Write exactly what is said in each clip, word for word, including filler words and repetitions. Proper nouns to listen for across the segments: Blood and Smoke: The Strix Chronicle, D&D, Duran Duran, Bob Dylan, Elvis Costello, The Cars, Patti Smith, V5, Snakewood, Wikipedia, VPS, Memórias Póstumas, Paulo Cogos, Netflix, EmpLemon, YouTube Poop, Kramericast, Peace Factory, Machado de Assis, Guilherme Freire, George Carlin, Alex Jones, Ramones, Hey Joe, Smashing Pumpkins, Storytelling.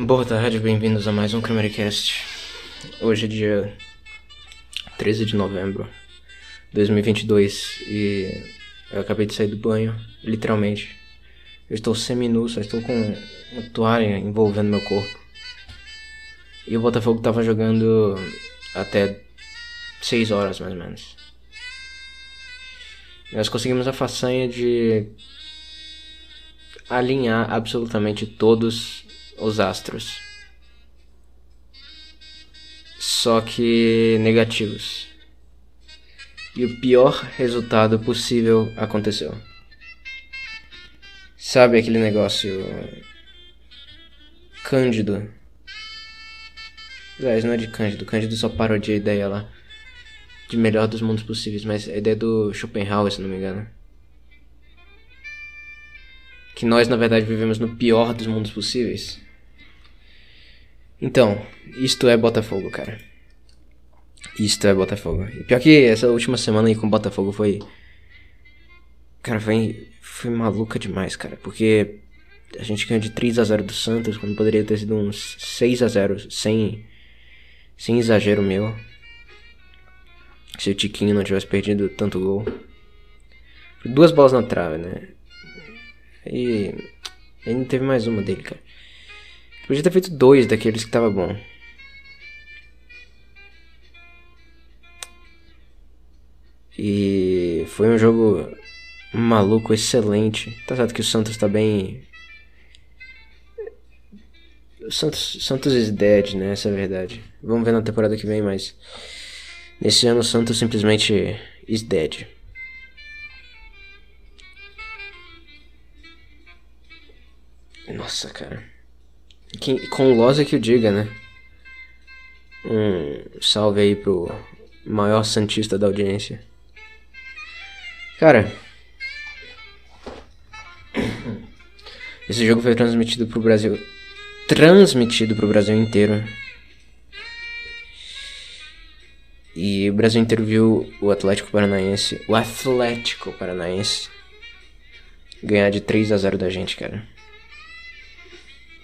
Boa tarde, bem-vindos a mais um Kramericast. Hoje é dia treze de novembro de dois mil e vinte e dois e eu acabei de sair do banho, literalmente. Eu estou semi-nu, só estou com uma toalha envolvendo meu corpo. E o Botafogo tava jogando até seis horas, mais ou menos. Nós conseguimos a façanha de alinhar absolutamente todos os astros, só que negativos, e o pior resultado possível aconteceu. Sabe aquele negócio Cândido? Aliás, não é de Cândido, Cândido só parodia a ideia lá de melhor dos mundos possíveis, mas a ideia do Schopenhauer, se não me engano, que nós na verdade vivemos no pior dos mundos possíveis. Então, isto é Botafogo, cara. Isto é Botafogo. E pior que essa última semana aí com o Botafogo foi... Cara, foi, foi maluca demais, cara. Porque a gente ganhou de três a zero do Santos, quando poderia ter sido uns seis a zero, sem, sem exagero meu. Se o Tiquinho não tivesse perdido tanto gol. Foi duas bolas na trave, né? E ainda teve mais uma dele, cara. Podia ter feito dois daqueles que tava bom. E foi um jogo maluco, excelente. Tá certo que o Santos tá bem... O Santos, Santos is dead, né? Essa é a verdade. Vamos ver na temporada que vem, mas... Nesse ano o Santos simplesmente is dead. Nossa, cara. Quem, com o Loz é que eu diga, né? Um salve aí pro maior santista da audiência. Cara, esse jogo foi transmitido pro Brasil. Transmitido pro Brasil inteiro. E o Brasil inteiro viu o Atlético Paranaense. O Atlético Paranaense ganhar de três a zero da gente, cara.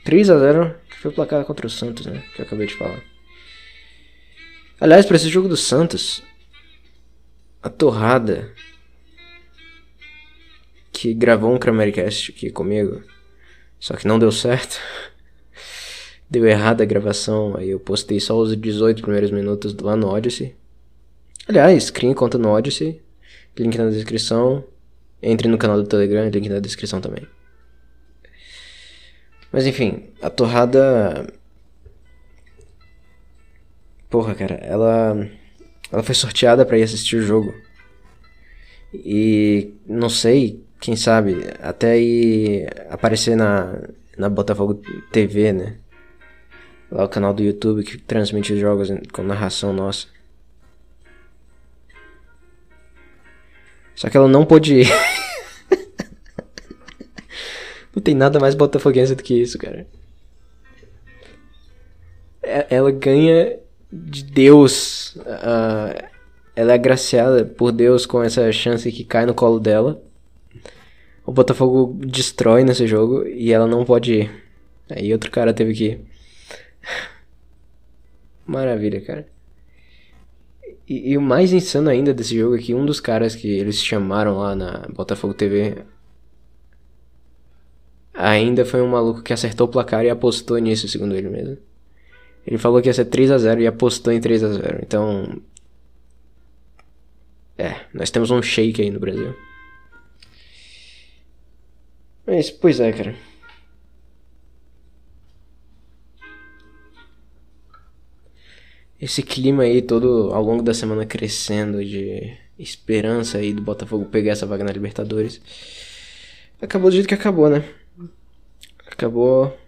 três a zero, que foi placada contra o Santos, né? Que eu acabei de falar. Aliás, pra esse jogo do Santos, a Torrada, que gravou um Kramericast aqui comigo, só que não deu certo. Deu errado a gravação, aí eu postei só os dezoito primeiros minutos lá no Odysee. Aliás, criem conta no Odysee, link na descrição. Entre no canal do Telegram, link na descrição também. Mas enfim, a Torrada... Porra, cara, ela... Ela foi sorteada pra ir assistir o jogo. E... Não sei, quem sabe, até aí aparecer na... Na Botafogo T V, né? Lá o canal do YouTube que transmite os jogos com narração nossa. Só que ela não pôde ir. Não tem nada mais botafoguense do que isso, cara. Ela ganha de Deus. Uh, ela é agraciada por Deus com essa chance que cai no colo dela. O Botafogo destrói nesse jogo e ela não pode ir. Aí outro cara teve que ir. Maravilha, cara. E, e o mais insano ainda desse jogo é que um dos caras que eles chamaram lá na Botafogo T V... Ainda foi um maluco que acertou o placar e apostou nisso, segundo ele mesmo. Ele falou que ia ser três a zero e apostou em três a zero. Então... É, nós temos um shake aí no Brasil. Mas, pois é, cara. Esse clima aí todo ao longo da semana crescendo de esperança aí do Botafogo pegar essa vaga na Libertadores. Acabou do jeito que acabou, né? Acabou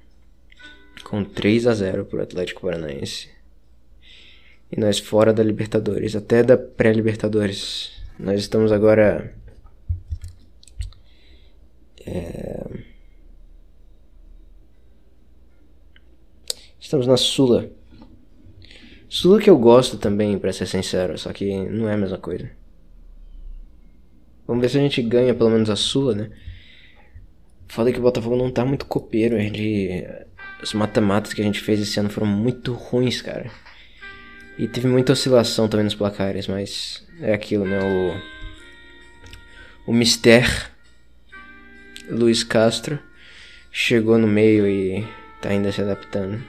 com três a zero pro Atlético Paranaense. E nós fora da Libertadores, até da pré-Libertadores. Nós estamos agora... É... Estamos na Sula. Sula que eu gosto também, pra ser sincero, só que não é a mesma coisa. Vamos ver se a gente ganha pelo menos a Sula, né? Falei que o Botafogo não tá muito copeiro de Os mata-matas que a gente fez esse ano foram muito ruins, cara. E teve muita oscilação também nos placares, mas é aquilo, né? O, o Mister Luís Castro chegou no meio e tá ainda se adaptando.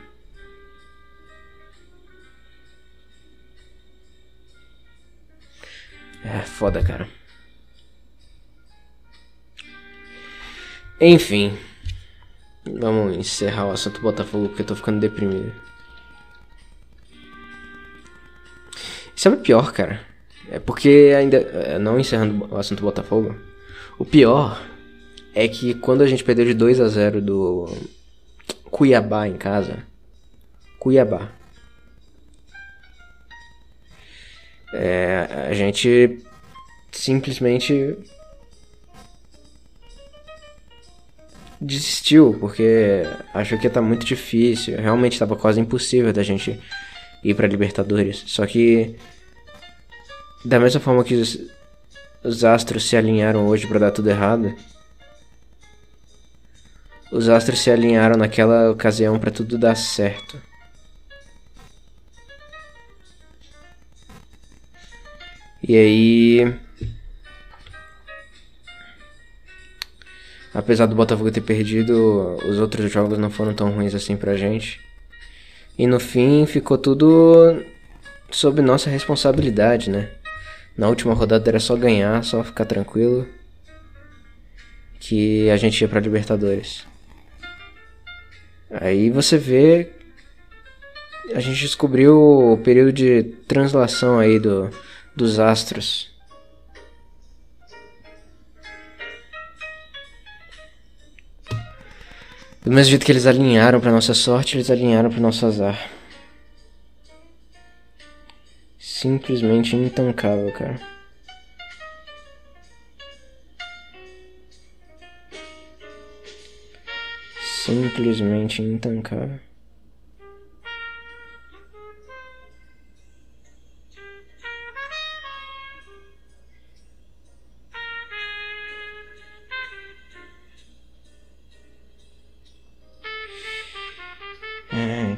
É foda, cara. Enfim, vamos encerrar o assunto Botafogo porque eu tô ficando deprimido. Isso é o pior, cara. É porque ainda... Não encerrando o assunto Botafogo. O pior é que quando a gente perdeu de dois a zero do Cuiabá em casa... Cuiabá. É, a gente simplesmente... desistiu, porque achou que ia estar muito difícil. Realmente estava quase impossível da gente ir para Libertadores. Só que, da mesma forma que os, os astros se alinharam hoje para dar tudo errado, os astros se alinharam naquela ocasião para tudo dar certo. E aí... apesar do Botafogo ter perdido, os outros jogos não foram tão ruins assim pra gente. E no fim ficou tudo sob nossa responsabilidade, né? Na última rodada era só ganhar, só ficar tranquilo, que a gente ia pra Libertadores. Aí você vê... a gente descobriu o período de translação aí do, dos astros. Do mesmo jeito que eles alinharam pra nossa sorte, eles alinharam pro nosso azar. Simplesmente intancável, cara. Simplesmente intancável.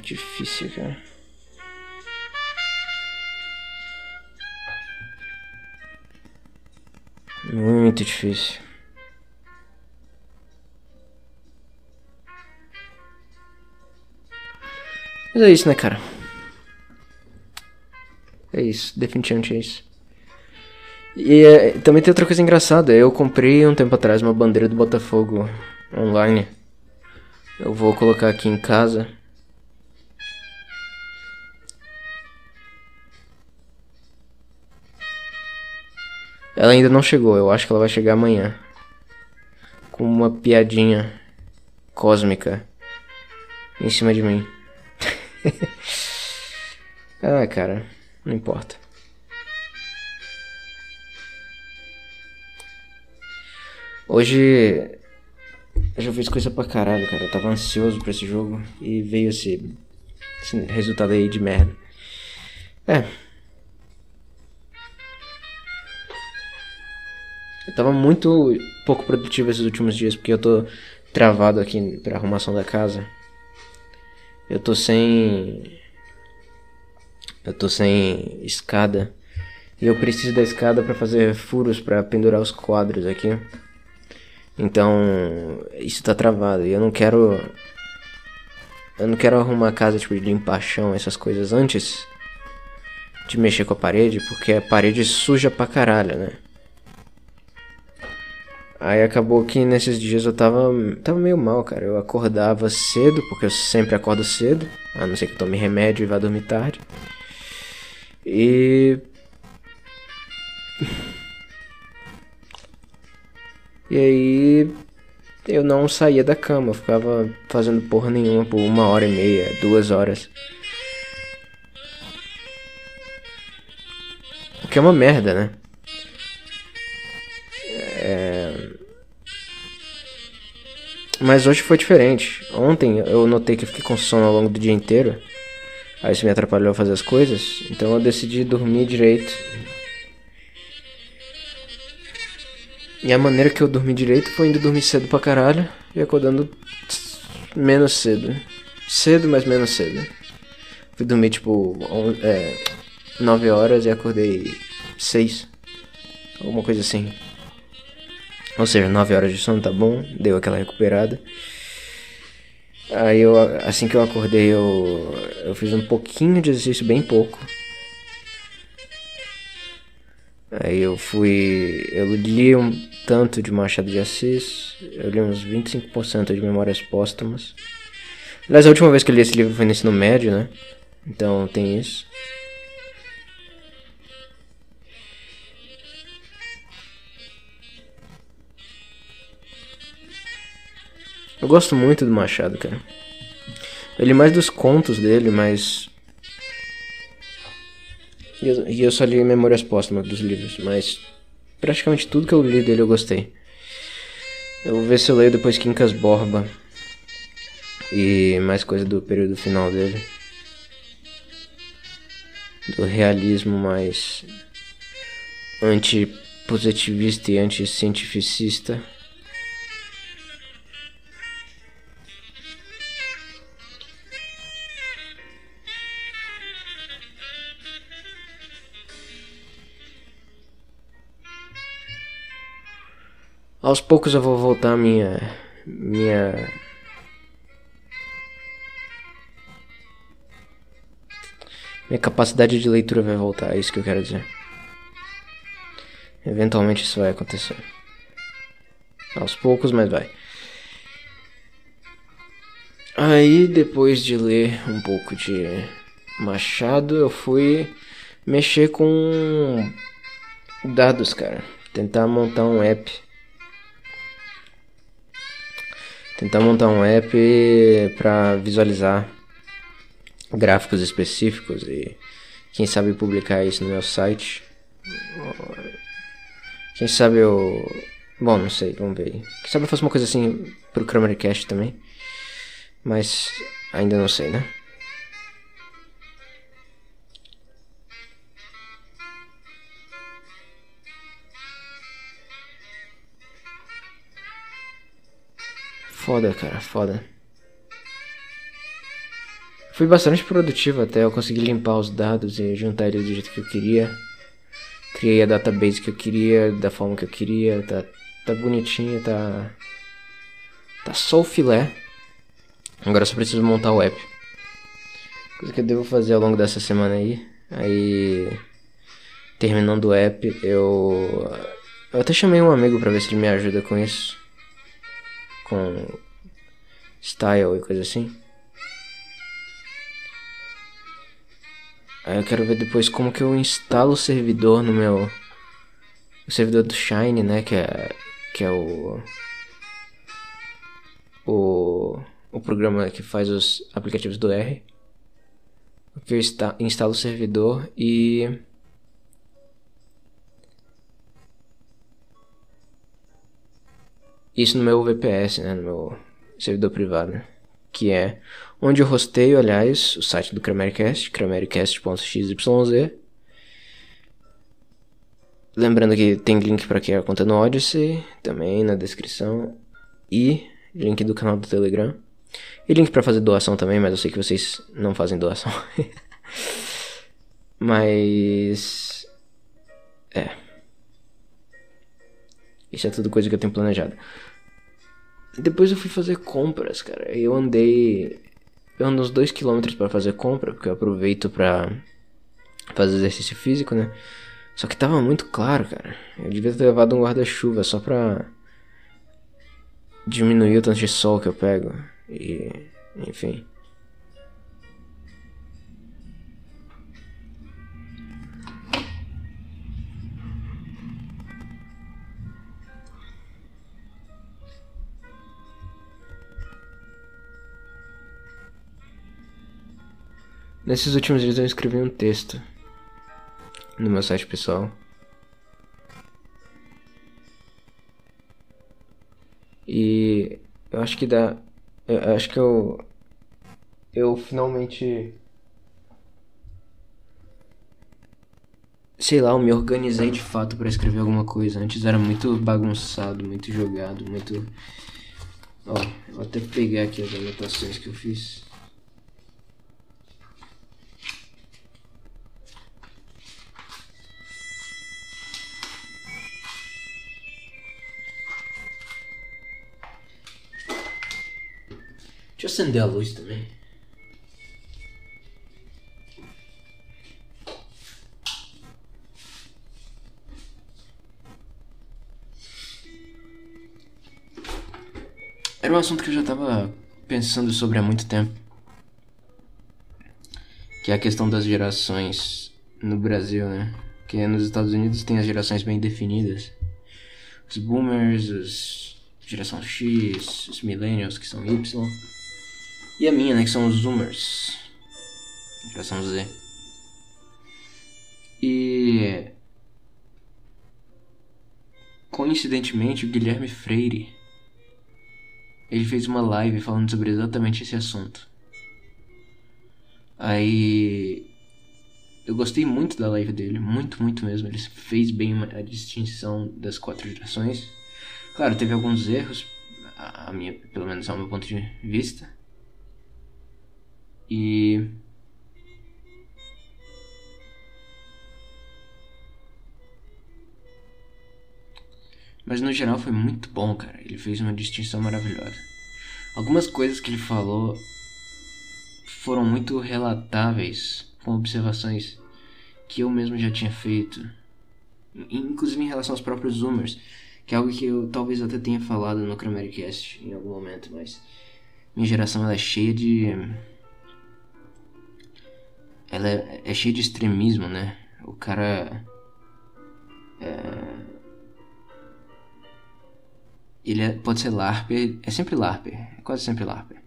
Difícil, cara. Muito difícil. Mas é isso, né, cara? É isso, definitivamente é isso. E é, também tem outra coisa engraçada. Eu comprei um tempo atrás uma bandeira do Botafogo online. Eu vou colocar aqui em casa. Ela ainda não chegou, eu acho que ela vai chegar amanhã. Com uma piadinha cósmica em cima de mim. Ah, cara, não importa. Hoje eu já fiz coisa pra caralho, cara. Eu tava ansioso pra esse jogo e veio esse, esse resultado aí de merda. É... eu tava muito pouco produtivo esses últimos dias, porque eu tô travado aqui pra arrumação da casa. Eu tô sem... Eu tô sem escada. E eu preciso da escada pra fazer furos pra pendurar os quadros aqui. Então... isso tá travado. E eu não quero... eu não quero arrumar a casa, tipo, de limpar chão, essas coisas, antes de mexer com a parede, porque a parede suja pra caralho, né? Aí acabou que nesses dias eu tava, tava meio mal, cara. Eu acordava cedo, porque eu sempre acordo cedo, a não ser que eu tome remédio e vá dormir tarde. E... e aí eu não saía da cama, eu ficava fazendo porra nenhuma por uma hora e meia, duas horas. O que é uma merda, né? Mas hoje foi diferente. Ontem eu notei que eu fiquei com sono ao longo do dia inteiro. Aí isso me atrapalhou a fazer as coisas. Então eu decidi dormir direito. E a maneira que eu dormi direito foi indo dormir cedo pra caralho e acordando menos cedo. cedo, mas menos cedo. Fui dormir tipo é, nove horas e acordei seis, alguma coisa assim. Ou seja, nove horas de sono tá bom, deu aquela recuperada. Aí eu, assim que eu acordei, eu, eu fiz um pouquinho de exercício, bem pouco. Aí eu fui, eu li um tanto de Machado de Assis, eu li uns vinte e cinco por cento de Memórias Póstumas. Aliás, a última vez que eu li esse livro foi no ensino médio, né? Então tem isso. Eu gosto muito do Machado, cara. Eu li mais dos contos dele, mas... E eu, e eu só li Memórias Póstumas dos livros, mas... praticamente tudo que eu li dele eu gostei. Eu vou ver se eu leio depois Quincas Borba. E mais coisa do período final dele. Do realismo mais... antipositivista e anticientificista. Aos poucos eu vou voltar a minha, minha... minha capacidade de leitura vai voltar, é isso que eu quero dizer. Eventualmente isso vai acontecer. Aos poucos, mas vai. Aí depois de ler um pouco de Machado, eu fui mexer com dados, cara. Tentar montar um app. Tentar montar um app para visualizar gráficos específicos e quem sabe publicar isso no meu site. Quem sabe eu... bom, não sei, vamos ver. Quem sabe eu faço uma coisa assim pro Kramericast também. Mas ainda não sei, né? Foda, cara, foda. Fui bastante produtivo até, eu consegui limpar os dados e juntar eles do jeito que eu queria. Criei a database que eu queria, da forma que eu queria, tá, tá bonitinho, tá... tá só o filé. Agora eu só preciso montar o app. Coisa que eu devo fazer ao longo dessa semana aí. Aí... terminando o app, eu... eu até chamei um amigo pra ver se ele me ajuda com isso. Com style e coisa assim. Aí eu quero ver depois como que eu instalo o servidor no meu... o servidor do Shine, né? Que é, que é o, o... o programa que faz os aplicativos do R. Que eu insta, instalo o servidor e... isso no meu V P S, né, no meu servidor privado, né? Que é onde eu hosteio, aliás, o site do Kramericast, Kramericast ponto xyz. Lembrando que tem link para criar a conta no Odysee, também na descrição, e link do canal do Telegram, e link para fazer doação também, mas eu sei que vocês não fazem doação. Mas... é... isso é tudo coisa que eu tenho planejado. Depois eu fui fazer compras, cara. Eu andei... eu ando uns dois quilômetros pra fazer compra, porque eu aproveito pra fazer exercício físico, né? Só que tava muito claro, cara. Eu devia ter levado um guarda-chuva só pra diminuir o tanto de sol que eu pego. E... enfim. Nesses últimos dias eu escrevi um texto no meu site pessoal. E eu acho que dá... eu acho que eu... eu finalmente... sei lá, eu me organizei de fato pra escrever alguma coisa. Antes era muito bagunçado, muito jogado, muito... ó, vou até pegar aqui as anotações que eu fiz. acender a luz também. Era um assunto que eu já tava pensando sobre há muito tempo, que é a questão das gerações no Brasil, né? Porque nos Estados Unidos tem as gerações bem definidas. Os boomers, os geração X, os millennials, que são Y. E a minha, né, que são os zoomers. Geração Z. E... coincidentemente, o Guilherme Freire, ele fez uma live falando sobre exatamente esse assunto. Aí... eu gostei muito da live dele, muito, muito mesmo. Ele fez bem a distinção das quatro gerações. Claro, teve alguns erros, a minha, pelo menos ao meu ponto de vista. E... mas no geral foi muito bom, cara. Ele fez uma distinção maravilhosa. Algumas coisas que ele falou foram muito relatáveis, com observações que eu mesmo já tinha feito, inclusive em relação aos próprios zoomers, que é algo que eu talvez até tenha falado no Kramericast em algum momento, mas minha geração ela é cheia de... ela é, é cheia de extremismo, né? O cara... É... ele é, pode ser larper, é sempre larper, é quase sempre larper.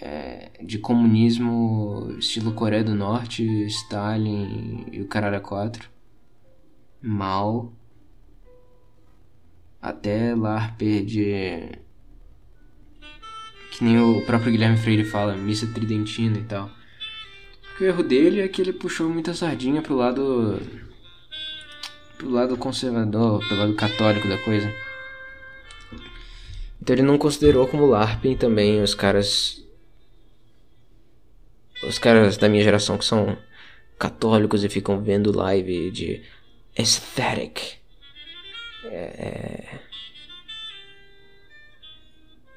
É, de comunismo, estilo Coreia do Norte, Stalin e o caralho a quatro. Mal. Até larper de... que nem o próprio Guilherme Freire fala, missa tridentina e tal. O erro dele é que ele puxou muita sardinha pro lado... pro lado conservador, pro lado católico da coisa. Então ele não considerou como larping também os caras... os caras da minha geração que são católicos e ficam vendo live de aesthetic. É...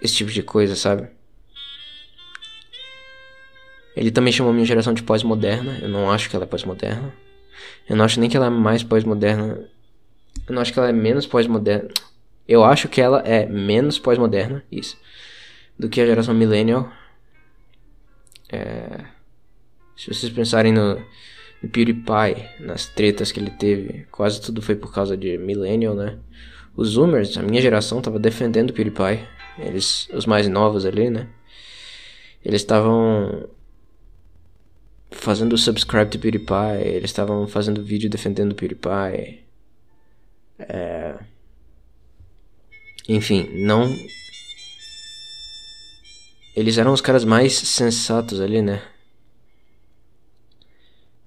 esse tipo de coisa, sabe? Ele também chamou minha geração de pós-moderna. Eu não acho que ela é pós-moderna. Eu não acho nem que ela é mais pós-moderna. Eu não acho que ela é menos pós-moderna. Eu acho que ela é menos pós-moderna, isso, do que a geração millennial. É... se vocês pensarem no, no PewDiePie, nas tretas que ele teve, quase tudo foi por causa de millennial, né? Os zoomers, a minha geração, tava defendendo o PewDiePie. Eles, os mais novos ali, né? Eles estavam fazendo o subscribe to PewDiePie, eles estavam fazendo vídeo defendendo o PewDiePie. É... enfim, não... eles eram os caras mais sensatos ali, né?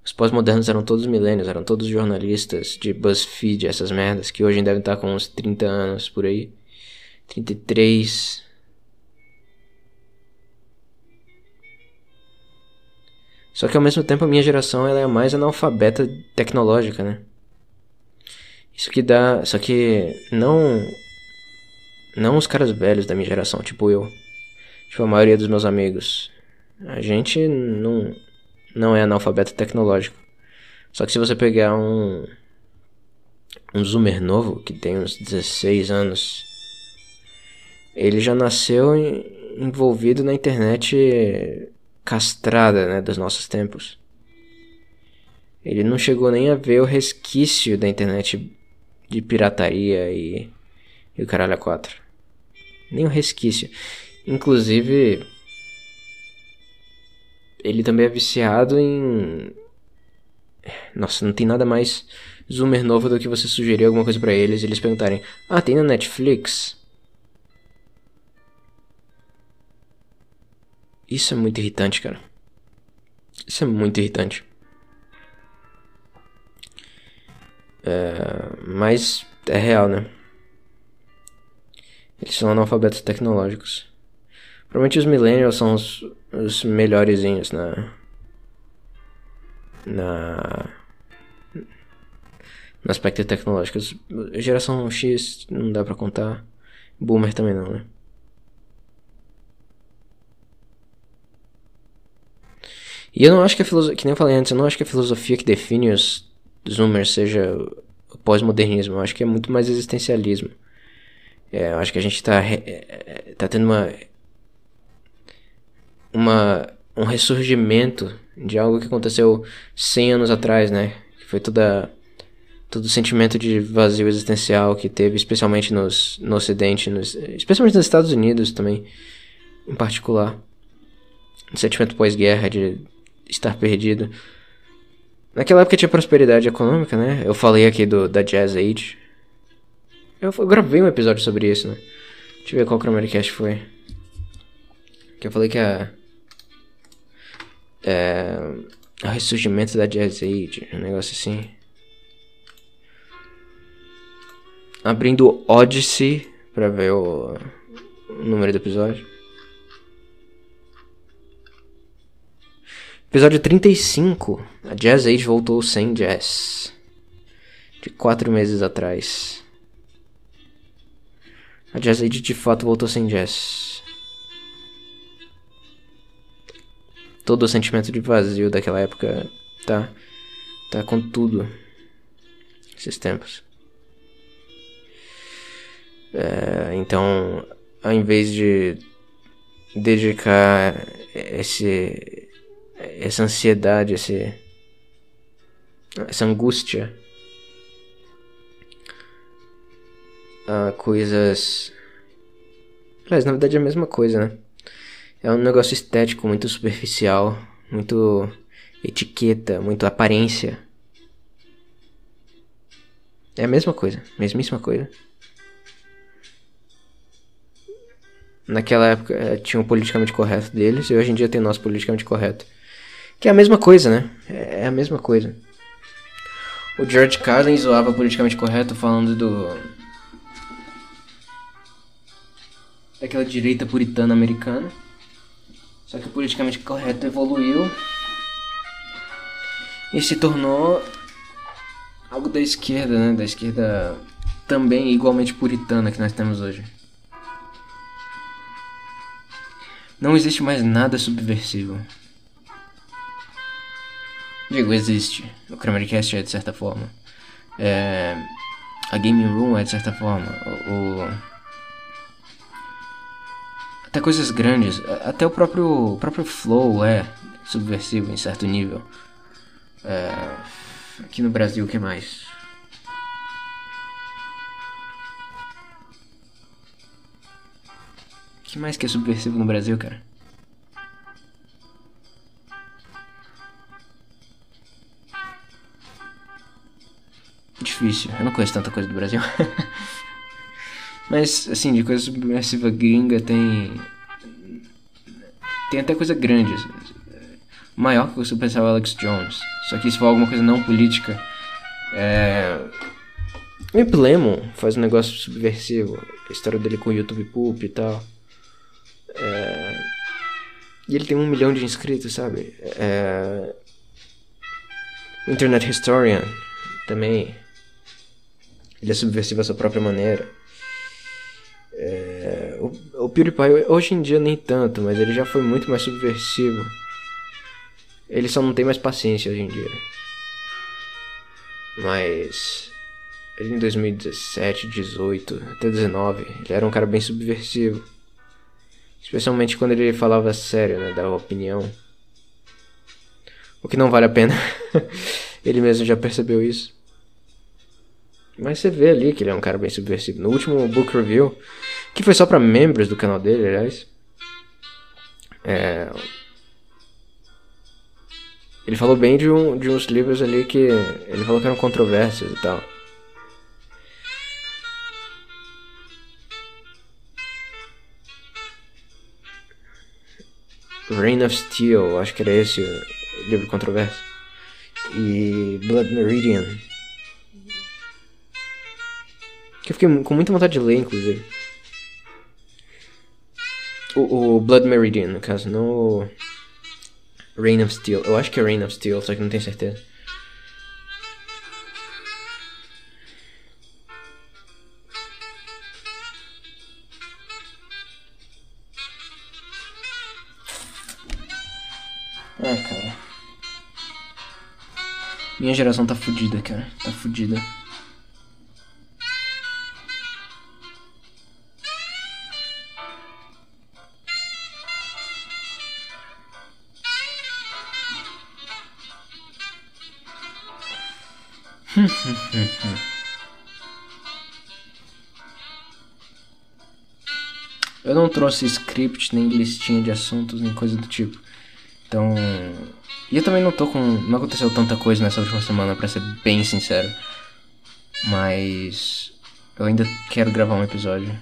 Os pós-modernos eram todos millennials, eram todos jornalistas de BuzzFeed, essas merdas, que hoje devem estar com uns trinta anos por aí. trinta e três. Só que ao mesmo tempo a minha geração ela é a mais analfabeta tecnológica, né? Isso que dá... só que não... não os caras velhos da minha geração, tipo eu. Tipo, a maioria dos meus amigos. A gente não, não é analfabeto tecnológico. Só que se você pegar um... um zoomer novo, que tem uns dezesseis anos... ele já nasceu em, envolvido na internet castrada, né, dos nossos tempos. Ele não chegou nem a ver o resquício da internet de pirataria e, e o caralho a quatro. Nem o resquício. Inclusive, ele também é viciado em... nossa, não tem nada mais zoomer novo do que você sugerir alguma coisa pra eles e eles perguntarem: ah, tem na Netflix? Isso é muito irritante, cara. Isso é muito irritante. É... mas é real, né? Eles são analfabetos tecnológicos. Provavelmente os millennials são os, os melhorezinhos na, na, no aspecto tecnológico. Geração X não dá pra contar. Boomer também não, né? E eu não acho que a filosofia, que nem eu falei antes, eu não acho que a filosofia que define os Zoomers seja o pós-modernismo. Eu acho que é muito mais existencialismo. É, eu acho que a gente está tá tendo uma, uma, um ressurgimento de algo que aconteceu cem anos atrás, né? Que foi toda, todo o sentimento de vazio existencial que teve, especialmente nos, no Ocidente, nos, especialmente nos Estados Unidos também, em particular. Um sentimento pós-guerra de estar perdido. Naquela época tinha prosperidade econômica, né? Eu falei aqui do, da Jazz Age. Eu, eu gravei um episódio sobre isso, né? Deixa eu ver qual Kramericast foi. Que eu falei que a... É... O ressurgimento da Jazz Age. Um negócio assim. Abrindo Odysee pra ver o, o número do episódio. Episódio trinta e cinco. A Jazz Age voltou sem jazz. De quatro meses atrás. A Jazz Age de fato voltou sem jazz. Todo o sentimento de vazio daquela época tá, tá com tudo. Esses tempos. É, então, ao invés de dedicar esse, essa ansiedade, esse, essa angústia a coisas... Aliás, na verdade é a mesma coisa, né? É um negócio estético, muito superficial, muito etiqueta, muito aparência. É a mesma coisa, mesmíssima coisa. Naquela época tinha o politicamente correto deles e hoje em dia tem o nosso politicamente correto. Que é a mesma coisa, né? É a mesma coisa. O George Carlin zoava politicamente correto falando do... daquela direita puritana americana. Só que o politicamente correto evoluiu e se tornou algo da esquerda, né? Da esquerda também igualmente puritana que nós temos hoje. Não existe mais nada subversivo. Digo, existe. O Kramericast é de certa forma. É... A Gaming Room é de certa forma. O... Até coisas grandes, até o próprio, o próprio Flow é subversivo em certo nível. É, aqui no Brasil, o que mais? O que mais que é subversivo no Brasil, cara? Difícil, eu não conheço tanta coisa do Brasil. Mas, assim, de coisa subversiva gringa tem... Tem até coisa grande. Maior que o superstar Alex Jones. Só que se for alguma coisa não política... É... O EmpLemon faz um negócio subversivo. A história dele com o YouTube Poop e tal. É... E ele tem um milhão de inscritos, sabe? É... O Internet Historian também. Ele é subversivo à sua própria maneira. É, o, o PewDiePie hoje em dia nem tanto, mas ele já foi muito mais subversivo. Ele só não tem mais paciência hoje em dia. Mas ele em dois mil e dezessete, dezoito, até dezenove, ele era um cara bem subversivo. Especialmente quando ele falava sério, né, dava opinião. O que não vale a pena. Ele mesmo já percebeu isso. Mas você vê ali que ele é um cara bem subversivo. No último book review, que foi só pra membros do canal dele, aliás, é... ele falou bem de, um, de uns livros ali que ele falou que eram controvérsias e tal. Reign of Steel, acho que era esse o livro controverso. E Blood Meridian, que eu fiquei com muita vontade de ler, inclusive. O, o Blood Meridian, no caso, não o Reign of Steel. Eu acho que é Reign of Steel, só que não tenho certeza. Ah, cara. Minha geração tá fudida, cara. Tá fudida. Eu não trouxe script, nem listinha de assuntos, nem coisa do tipo. Então... E eu também não tô com... Não aconteceu tanta coisa nessa última semana, pra ser bem sincero. Mas... eu ainda quero gravar um episódio.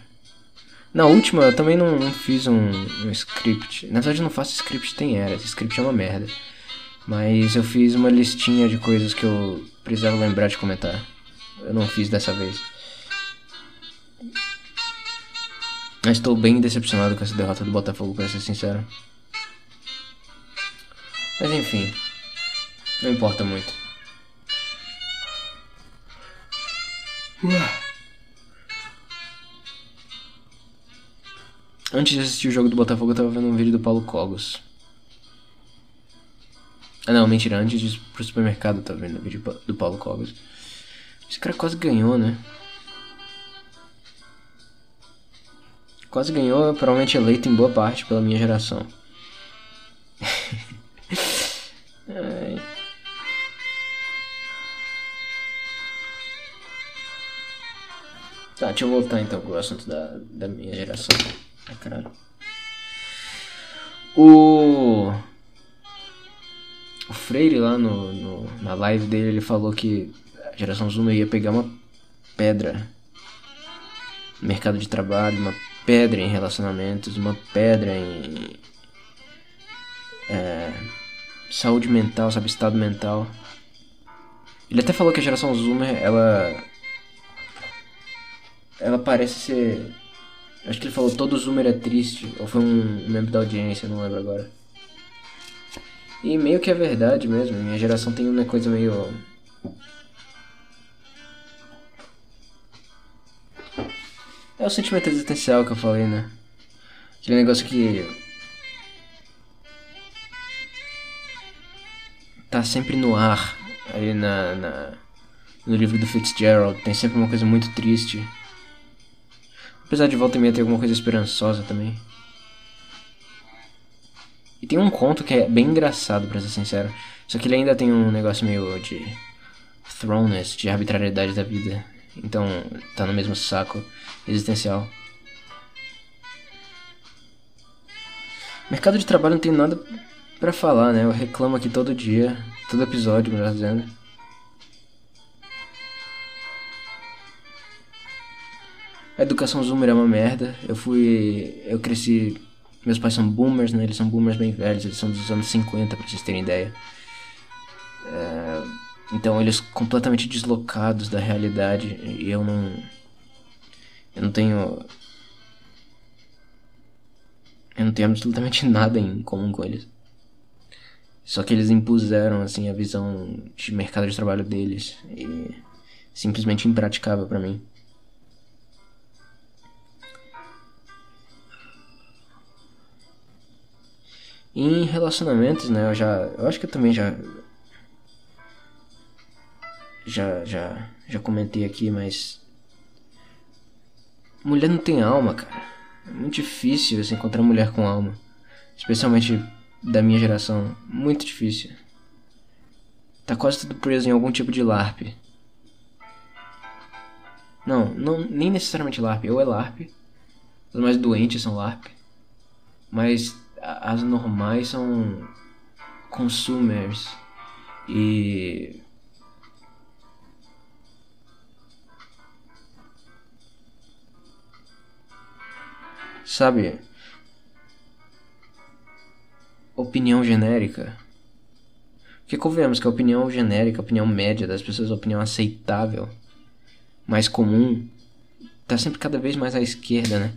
Na última eu também não, não fiz um, um script. Na verdade eu não faço script, tem era. Esse script é uma merda. Mas eu fiz uma listinha de coisas que eu precisava lembrar de comentar. Eu não fiz dessa vez. Mas estou bem decepcionado com essa derrota do Botafogo, pra ser sincero. Mas enfim, não importa muito. Antes de assistir o jogo do Botafogo eu tava vendo um vídeo do Paulo Cogos. Ah não, mentira, antes de ir pro supermercado eu tava vendo o vídeo do Paulo Cogos. Esse cara quase ganhou, né? Quase ganhou, provavelmente eleito em boa parte pela minha geração. Ai. Tá, deixa eu voltar então pro assunto da, da minha geração. Ah, caralho. O... O Freire lá no, no, na live dele, ele falou que a geração Zuma ia pegar uma pedra no mercado de trabalho, uma pedra em relacionamentos, uma pedra em é, saúde mental, sabe, estado mental. Ele até falou que a geração Zoomer, ela ela parece ser, acho que ele falou todo Zoomer é triste, ou foi um membro da audiência, não lembro agora. E meio que é verdade mesmo, minha geração tem uma coisa meio... É o sentimento existencial que eu falei, né? Aquele negócio que... tá sempre no ar, ali na, na... no livro do Fitzgerald, tem sempre uma coisa muito triste. Apesar de volta e meia ter alguma coisa esperançosa também. E tem um conto que é bem engraçado, pra ser sincero. Só que ele ainda tem um negócio meio de... throneness, de arbitrariedade da vida. Então, tá no mesmo saco existencial. Mercado de trabalho não tem nada pra falar, né? Eu reclamo aqui todo dia, todo episódio, melhor dizendo. A educação zoomer é uma merda. Eu fui... eu cresci... meus pais são boomers, né? Eles são boomers bem velhos, eles são dos anos cinquenta, pra vocês terem ideia. É... Então eles completamente deslocados da realidade e eu não... Eu não tenho... Eu não tenho absolutamente nada em comum com eles. Só que eles impuseram, assim, a visão de mercado de trabalho deles e... simplesmente impraticável pra mim. E em relacionamentos, né, eu já... Eu acho que eu também já... Já, já, já comentei aqui, mas... mulher não tem alma, cara. É muito difícil você encontrar mulher com alma. Especialmente da minha geração. Muito difícil. Tá quase tudo preso em algum tipo de LARP. Não, não nem necessariamente LARP. Ou é LARP. As mais doentes são LARP. Mas as normais são... consumers. E... sabe, opinião genérica. Porque convenhamos que a opinião genérica, a opinião média das pessoas, a opinião aceitável, mais comum, tá sempre cada vez mais à esquerda, né?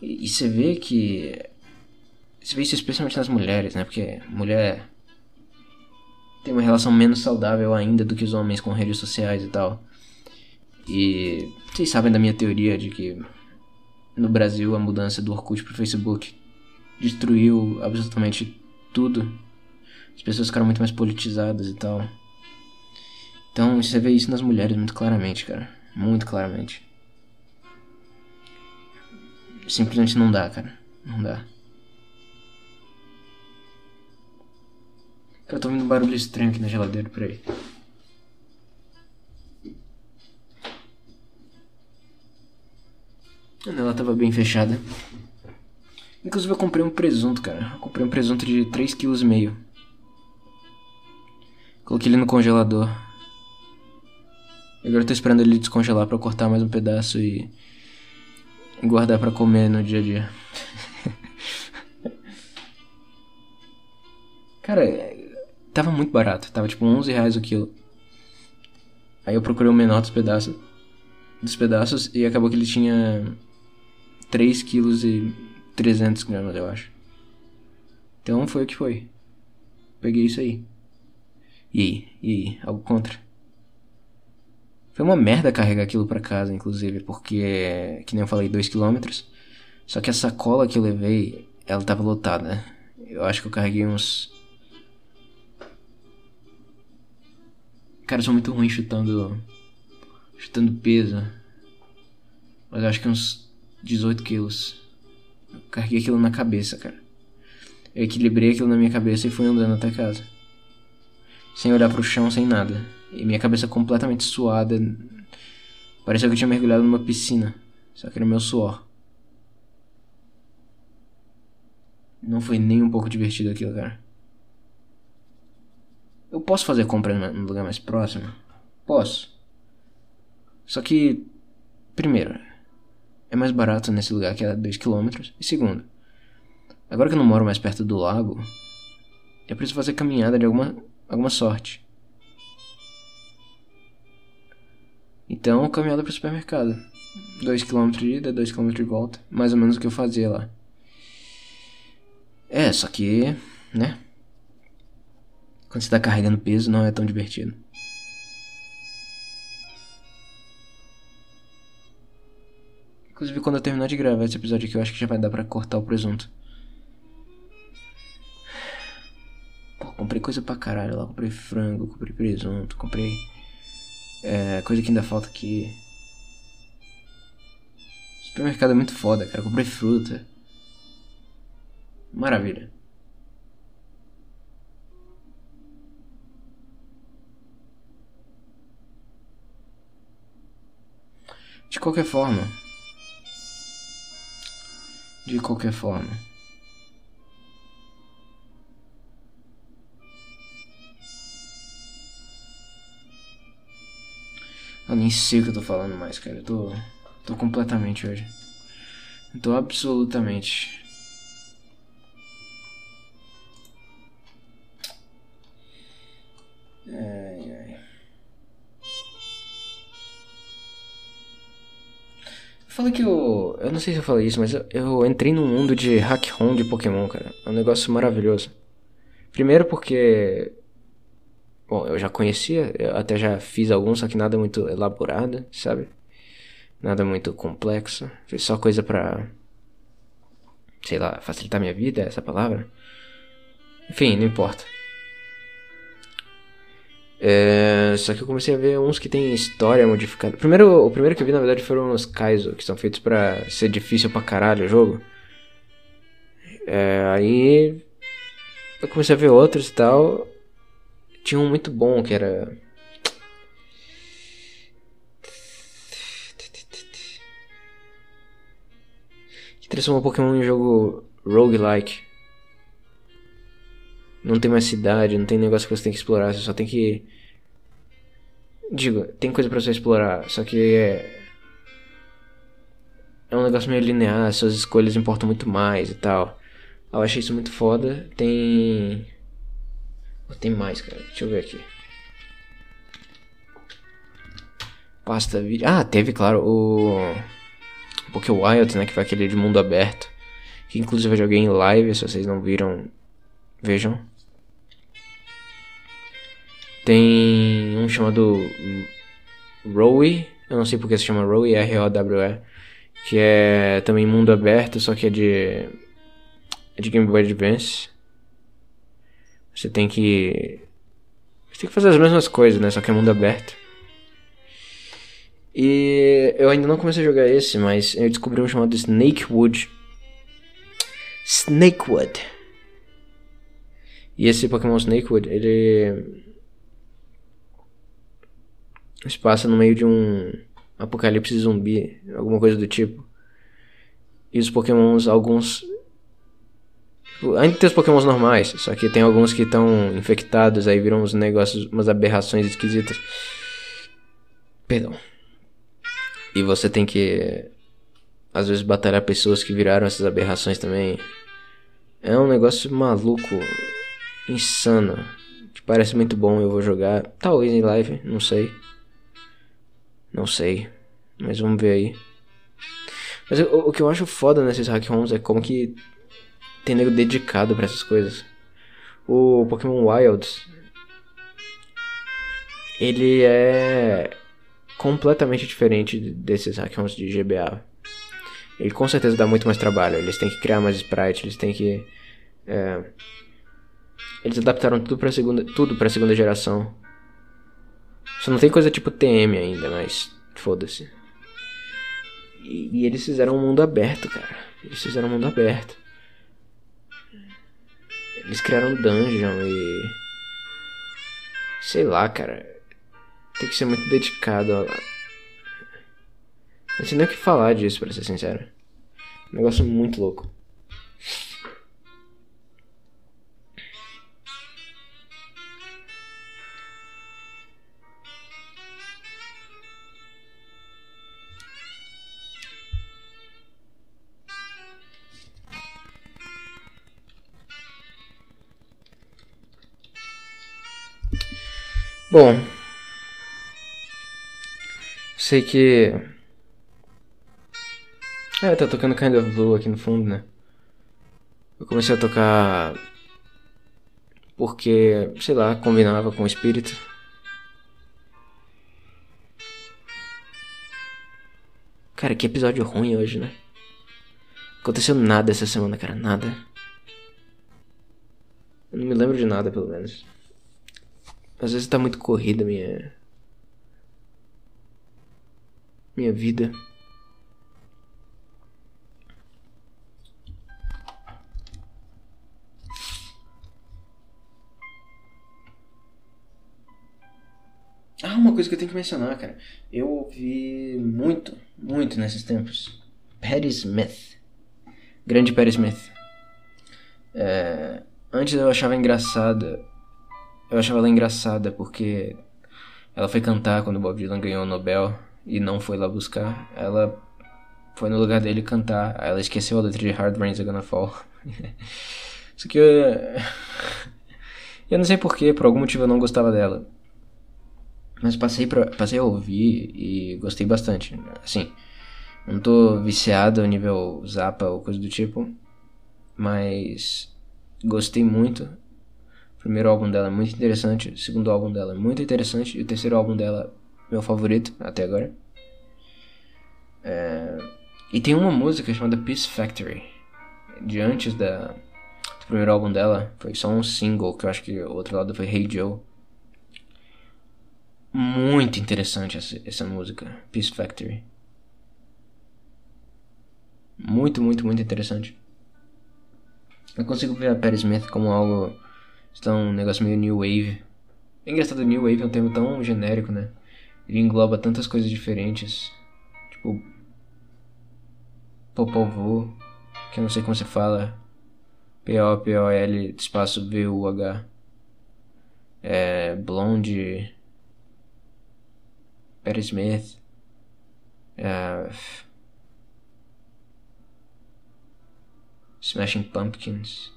E, e você vê que... você vê isso especialmente nas mulheres, né? Porque mulher tem uma relação menos saudável ainda do que os homens com redes sociais e tal. E vocês sabem da minha teoria de que... no Brasil, a mudança do Orkut pro Facebook destruiu absolutamente tudo. As pessoas ficaram muito mais politizadas e tal. Então você vê isso nas mulheres muito claramente, cara. Muito claramente. Simplesmente não dá, cara. Não dá. Eu tô ouvindo um barulho estranho aqui na geladeira, peraí. Ela tava bem fechada. Inclusive eu comprei um presunto, cara. Eu comprei um presunto de três vírgula cinco quilos. Coloquei ele no congelador. Agora eu tô esperando ele descongelar pra eu cortar mais um pedaço e... guardar pra comer no dia a dia. Cara, tava muito barato. Tava tipo onze reais o quilo. Aí eu procurei o menor dos pedaços. Dos pedaços e acabou que ele tinha... três quilos e trezentos gramas, eu acho. Então foi o que foi. Peguei isso aí. E aí? E aí? Algo contra? Foi uma merda carregar aquilo pra casa, inclusive, porque... que nem eu falei, dois quilômetros. Só que a sacola que eu levei, ela tava lotada. Eu acho que eu carreguei uns... Cara, eu sou muito ruim chutando... chutando peso. Mas eu acho que uns dezoito quilos. Eu carreguei aquilo na cabeça, cara. Eu equilibrei aquilo na minha cabeça e fui andando até casa. Sem olhar pro chão, sem nada. E minha cabeça completamente suada. Parecia que eu tinha mergulhado numa piscina. Só que era o meu suor. Não foi nem um pouco divertido aquilo, cara. Eu posso fazer compra num lugar mais próximo? Posso. Só que... primeiro... é mais barato nesse lugar que é dois quilômetros. E segundo, agora que eu não moro mais perto do lago, eu preciso fazer caminhada de alguma, alguma sorte. Então, caminhada pro supermercado. dois quilômetros de ida, dois quilômetros de volta. Mais ou menos o que eu fazia lá. É, só que... né? Quando você tá carregando peso, não é tão divertido. Inclusive, quando eu terminar de gravar esse episódio aqui, eu acho que já vai dar pra cortar o presunto. Pô, comprei coisa pra caralho lá. Comprei frango, comprei presunto, comprei... é, coisa que ainda falta aqui. O supermercado é muito foda, cara. Comprei fruta. Maravilha. De qualquer forma... De qualquer forma. Eu nem sei o que eu tô falando mais, cara. Eu tô... tô completamente hoje. Eu tô absolutamente... ai, ai. Falei que eu... eu não sei se eu falei isso, mas eu, eu entrei num mundo de hack-ROM de Pokémon, cara. É um negócio maravilhoso. Primeiro porque... bom, eu já conhecia, eu até já fiz alguns, só que nada muito elaborado, sabe? Nada muito complexo. Fiz só coisa pra... sei lá, facilitar minha vida, essa palavra. Enfim, não importa. É, só que eu comecei a ver uns que tem história modificada. Primeiro, o primeiro que eu vi na verdade foram os Kaizo, que são feitos pra ser difícil pra caralho o jogo. É, aí eu comecei a ver outros e tal. Tinha um muito bom que era... que transformou o Pokémon em um jogo roguelike. Não tem mais cidade, não tem negócio que você tem que explorar, você só tem que... digo, tem coisa pra você explorar, só que é... é um negócio meio linear, suas escolhas importam muito mais e tal. Eu achei isso muito foda, tem... oh, tem mais, cara, deixa eu ver aqui. Pasta vídeo... ah, teve, claro, o... o Poké Wild, né, que foi aquele de mundo aberto. Que inclusive eu joguei em live, se vocês não viram... vejam. Tem um chamado Rowe, eu não sei porque se chama Rowe, R O W E, que é também mundo aberto, só que é de, é de Game Boy Advance. Você tem que tem que fazer as mesmas coisas, né? Só que é mundo aberto. E eu ainda não comecei a jogar esse, mas eu descobri um chamado Snakewood. Snakewood. E esse Pokémon Snakewood, ele... se passa no meio de um apocalipse zumbi, alguma coisa do tipo. E os Pokémons, alguns... ainda tem os Pokémons normais, só que tem alguns que estão infectados, aí viram uns negócios, umas aberrações esquisitas. Perdão. E você tem que, às vezes, batalhar pessoas que viraram essas aberrações também. É um negócio maluco, insano, que parece muito bom, eu vou jogar. Talvez em live, não sei. Não sei, mas vamos ver aí. Mas eu, o que eu acho foda nesses hack ROMs é como que tem nego dedicado pra essas coisas. O Pokémon Wilds, ele é... completamente diferente desses hack-ons de G B A. Ele com certeza dá muito mais trabalho. Eles têm que criar mais sprites, eles têm que... É... eles adaptaram tudo pra segunda, tudo pra segunda geração. Só não tem coisa tipo T M ainda, mas foda-se. E, e eles fizeram um mundo aberto, cara. Eles fizeram um mundo aberto. Eles criaram dungeon e... sei lá, cara. Tem que ser muito dedicado. Ó. Não sei nem o que falar disso, pra ser sincero. Um negócio muito louco. Bom. Sei que... é, tá tocando Kind of Blue aqui no fundo, né? Eu comecei a tocar... porque, sei lá, combinava com o espírito. Cara, que episódio ruim hoje, né? Aconteceu nada essa semana, cara, nada. Eu não me lembro de nada, pelo menos. Às vezes tá muito corrida minha... minha vida. Ah, uma coisa que eu tenho que mencionar, cara. Eu ouvi muito, muito nesses tempos. Patti Smith. Grande Patti Smith. É, antes eu achava engraçada. Eu achava ela engraçada porque ela foi cantar quando o Bob Dylan ganhou o Nobel. E não foi lá buscar, ela foi no lugar dele cantar, ela esqueceu a letra de Hard Rain's a Gonna Fall. Isso que eu... eu não sei porquê, por algum motivo eu não gostava dela. Mas passei, pra... passei a ouvir e gostei bastante, assim, não tô viciado ao nível Zappa ou coisa do tipo, mas gostei muito. O primeiro álbum dela é muito interessante, o segundo álbum dela é muito interessante e o terceiro álbum dela... meu favorito até agora. É... e tem uma música chamada Peace Factory. De antes da... do primeiro álbum dela. Foi só um single que eu acho que o outro lado foi Hey Joe. Muito interessante essa, essa música. Peace Factory. Muito, muito, muito interessante. Eu consigo ver a Patti Smith como algo... um negócio meio New Wave. É engraçado, New Wave é um termo tão genérico, né? Ele engloba tantas coisas diferentes, tipo, Popol Vuh, que eu não sei como se fala, P O P O L, espaço V U H, é, Blondie, Patti Smith, é, Smashing Pumpkins,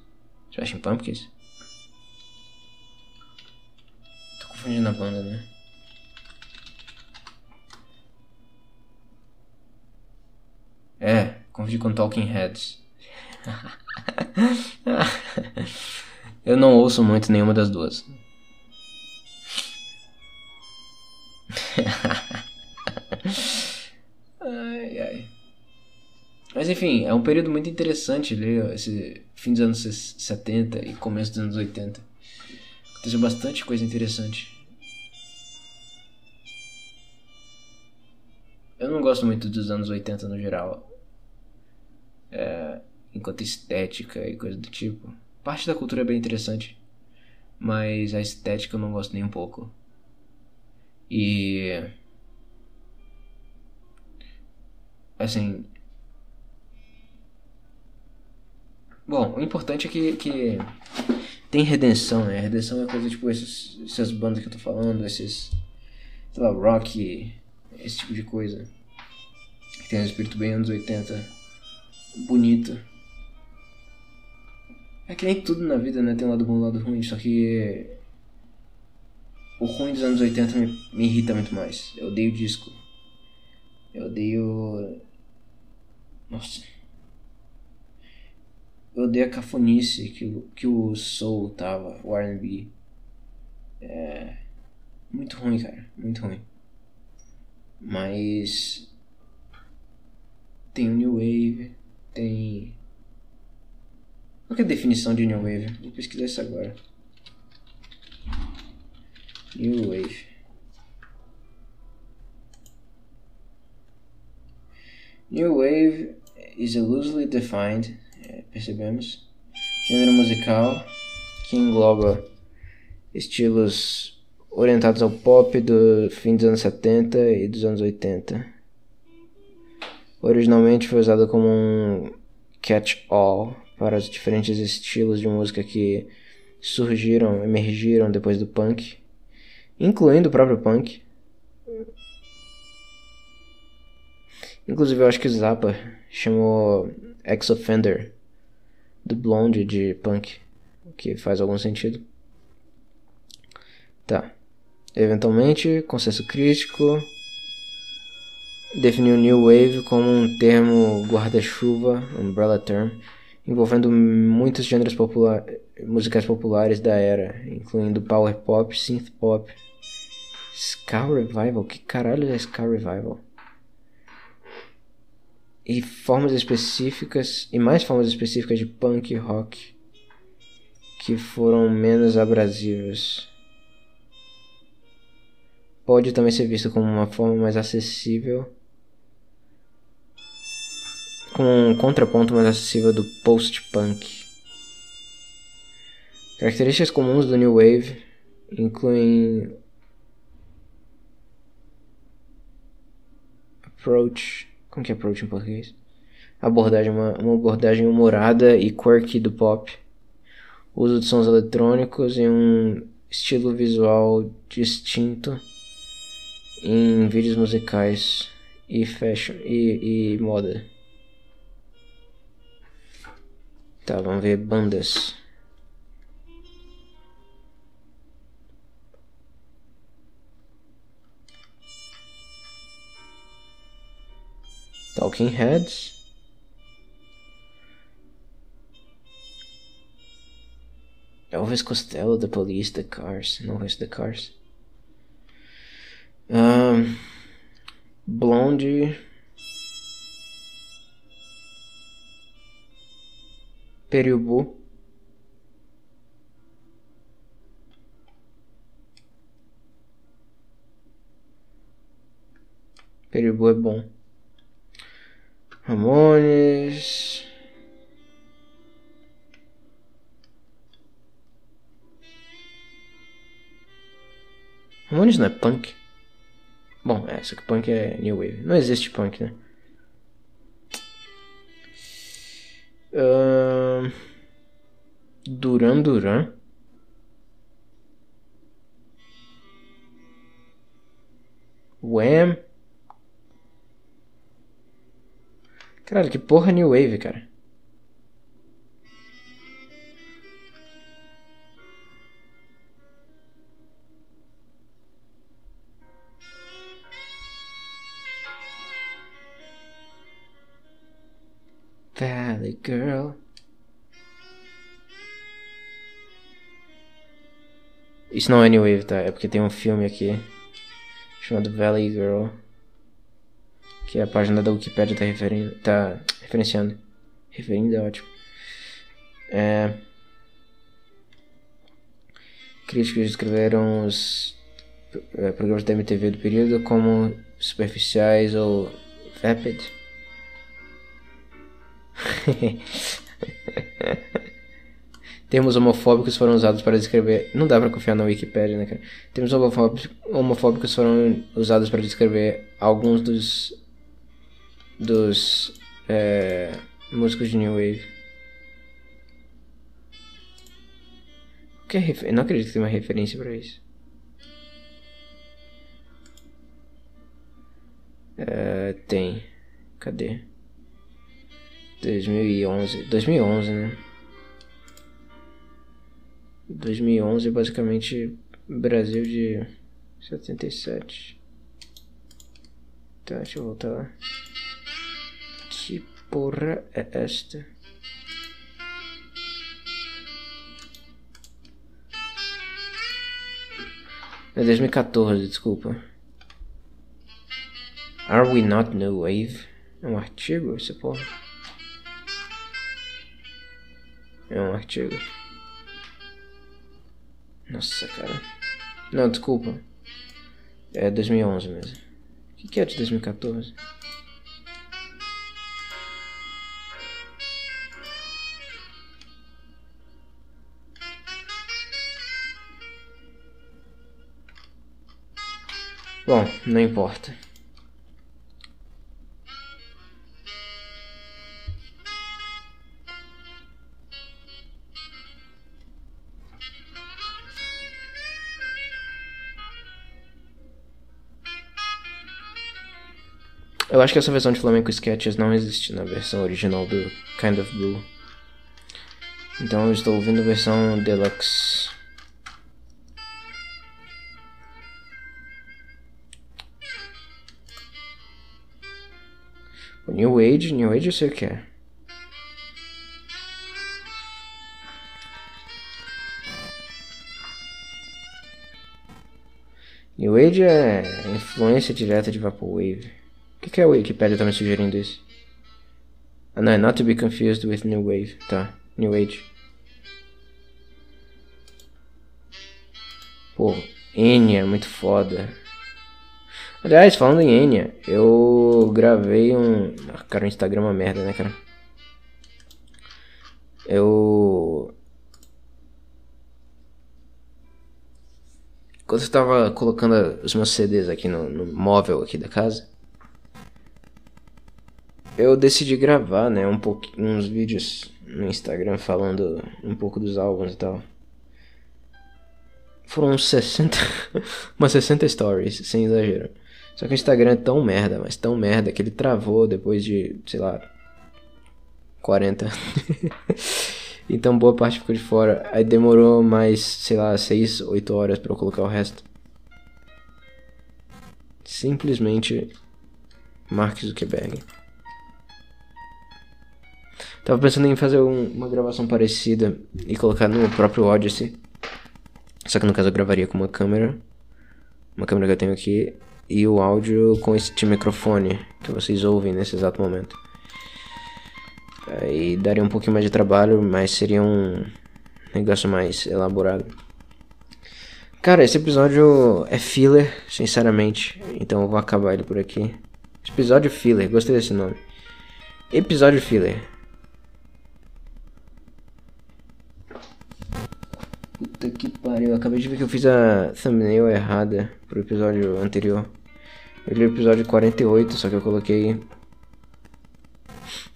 Smashing Pumpkins? Tô confundindo a banda, né? É, confundi com Talking Heads. Eu não ouço muito nenhuma das duas. Ai, ai. Mas enfim, é um período muito interessante ali, esse fim dos anos setenta e começo dos anos oitenta. Tem bastante coisa interessante. Eu não gosto muito dos anos oitenta no geral, é, enquanto estética e coisa do tipo. Parte da cultura é bem interessante, mas a estética eu não gosto nem um pouco. E... assim... bom, o importante é que, que tem redenção, né? Redenção é coisa tipo esses, essas bandas que eu tô falando, esses... sei lá, rock... esse tipo de coisa. Tem um espírito bem anos oitenta. Bonito. É que nem tudo na vida, né? Tem um lado bom e um lado ruim. Só que... o ruim dos anos oitenta me, me irrita muito mais. Eu odeio disco. Eu odeio... nossa. Eu odeio a cafonice que, que o soul tava. O R and B. É... muito ruim, cara. Muito ruim. Mas tem o New Wave, tem... qual que é a definição de New Wave? Vou pesquisar isso agora. New Wave. New Wave is a loosely defined, é, percebemos, gênero musical que engloba estilos orientados ao pop do fim dos anos setenta e dos anos oitenta. Originalmente foi usado como um catch-all para os diferentes estilos de música que surgiram, emergiram depois do punk, incluindo o próprio punk. Inclusive eu acho que o Zappa chamou Ex-Offender do Blondie de punk, o que faz algum sentido. Tá. Eventualmente, consenso crítico definiu New Wave como um termo guarda-chuva, umbrella term, envolvendo muitos gêneros popula- musicais populares da era, incluindo power pop, synth pop, ska revival, que caralho é ska revival? E formas específicas, e mais formas específicas de punk e rock, que foram menos abrasivas. Pode também ser visto como uma forma mais acessível, com um contraponto mais acessível do post-punk. Características comuns do New Wave incluem approach, como que é approach em português? Abordagem, uma, uma abordagem humorada e quirky do pop, uso de sons eletrônicos e um estilo visual distinto em vídeos musicais e fashion e, e moda. Tá, vamos ver bandas. Talking Heads. Elvis Costello, The Police, The Cars. Não conheço The Cars. Um, Blondie, Perubu, Perubu é bom. Ramones, Ramones não é punk? Bom, é, só que punk é New Wave. Não existe punk, né? Uh, Duran Duran. Wham. Caralho, que porra é New Wave, cara? Valley Girl. Isso não é New Wave, tá? É porque tem um filme aqui chamado Valley Girl, que a página da Wikipedia tá, referen- tá referenciando. Referindo é ótimo. É... Críticos descreveram os programas da M T V do período como superficiais ou vapid. Termos homofóbicos foram usados para descrever... Não dá pra confiar na Wikipedia, né, cara? Termos homofóbicos foram usados para descrever alguns dos... Dos... É, músicos de New Wave. O que é refer... Eu não acredito que tem uma referência pra isso. É, tem. Cadê? dois mil e onze. dois mil e onze, né? dois mil e onze, basicamente, Brasil de setenta e sete. Tá, deixa eu voltar lá. Que porra é esta? É dois mil e quatorze, desculpa. Are we not new wave? É um artigo essa porra? É um artigo. Nossa, cara. Não, desculpa. É dois mil e onze mesmo. O que, que é de dois mil e quatorze? Bom, não importa. Eu acho que essa versão de Flamengo Sketches não existe na versão original do Kind of Blue. Então eu estou ouvindo a versão deluxe. O New Age, New Age eu sei o que é. New Age é influência direta de Vaporwave. O que, que é a Wikipedia tá me sugerindo isso? Ah não, é not to be confused with New Wave. Tá, New Age. Pô, Enya, muito foda. Aliás, falando em Enya, eu gravei um... Ah, cara, o Instagram é uma merda, né, cara? Eu... Quando eu tava colocando os meus C Ds aqui no, no móvel aqui da casa, eu decidi gravar, né, um pouco, uns vídeos no Instagram falando um pouco dos álbuns e tal. Foram sessenta, umas sessenta stories, sem exagero. Só que o Instagram é tão merda, mas tão merda, que ele travou depois de, sei lá, quarenta. Então boa parte ficou de fora. Aí demorou mais, sei lá, seis, oito horas pra eu colocar o resto. Simplesmente Mark Zuckerberg. Tava pensando em fazer um, uma gravação parecida e colocar no próprio Odysee. Só que no caso eu gravaria com uma câmera. Uma câmera que eu tenho aqui. E o áudio com este microfone que vocês ouvem nesse exato momento. Aí daria um pouquinho mais de trabalho, mas seria um negócio mais elaborado. Cara, esse episódio é filler, sinceramente. Então eu vou acabar ele por aqui. Episódio filler, gostei desse nome. Episódio filler. Puta que pariu, eu acabei de ver que eu fiz a thumbnail errada pro episódio anterior. Eu li o episódio quarenta e oito, só que eu coloquei...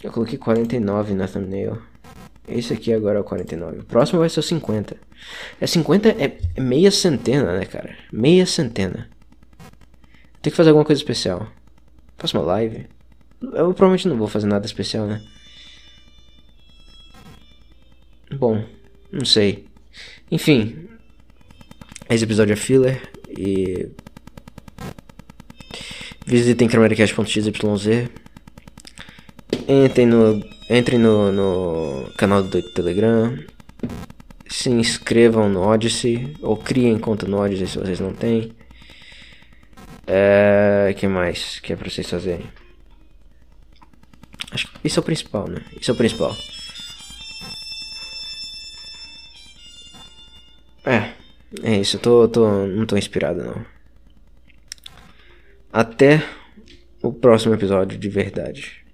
Eu coloquei quarenta e nove na thumbnail. Esse aqui agora é o quarenta e nove. O próximo vai ser o cinquenta. É cinquenta, é, é meia centena, né, cara? Meia centena. Tem que fazer alguma coisa especial. Faço uma live. Eu provavelmente não vou fazer nada especial, né? Bom, não sei. Enfim, esse episódio é filler e visitem Kramericast ponto xyz, entrem no, entrem no, no canal do Telegram, se inscrevam no Odysee ou criem conta no Odysee se vocês não têm. É, que mais que é pra vocês fazerem? Acho que isso é o principal, né? Isso é o principal. É isso, eu tô, tô, não tô inspirado não. Até o próximo episódio de verdade.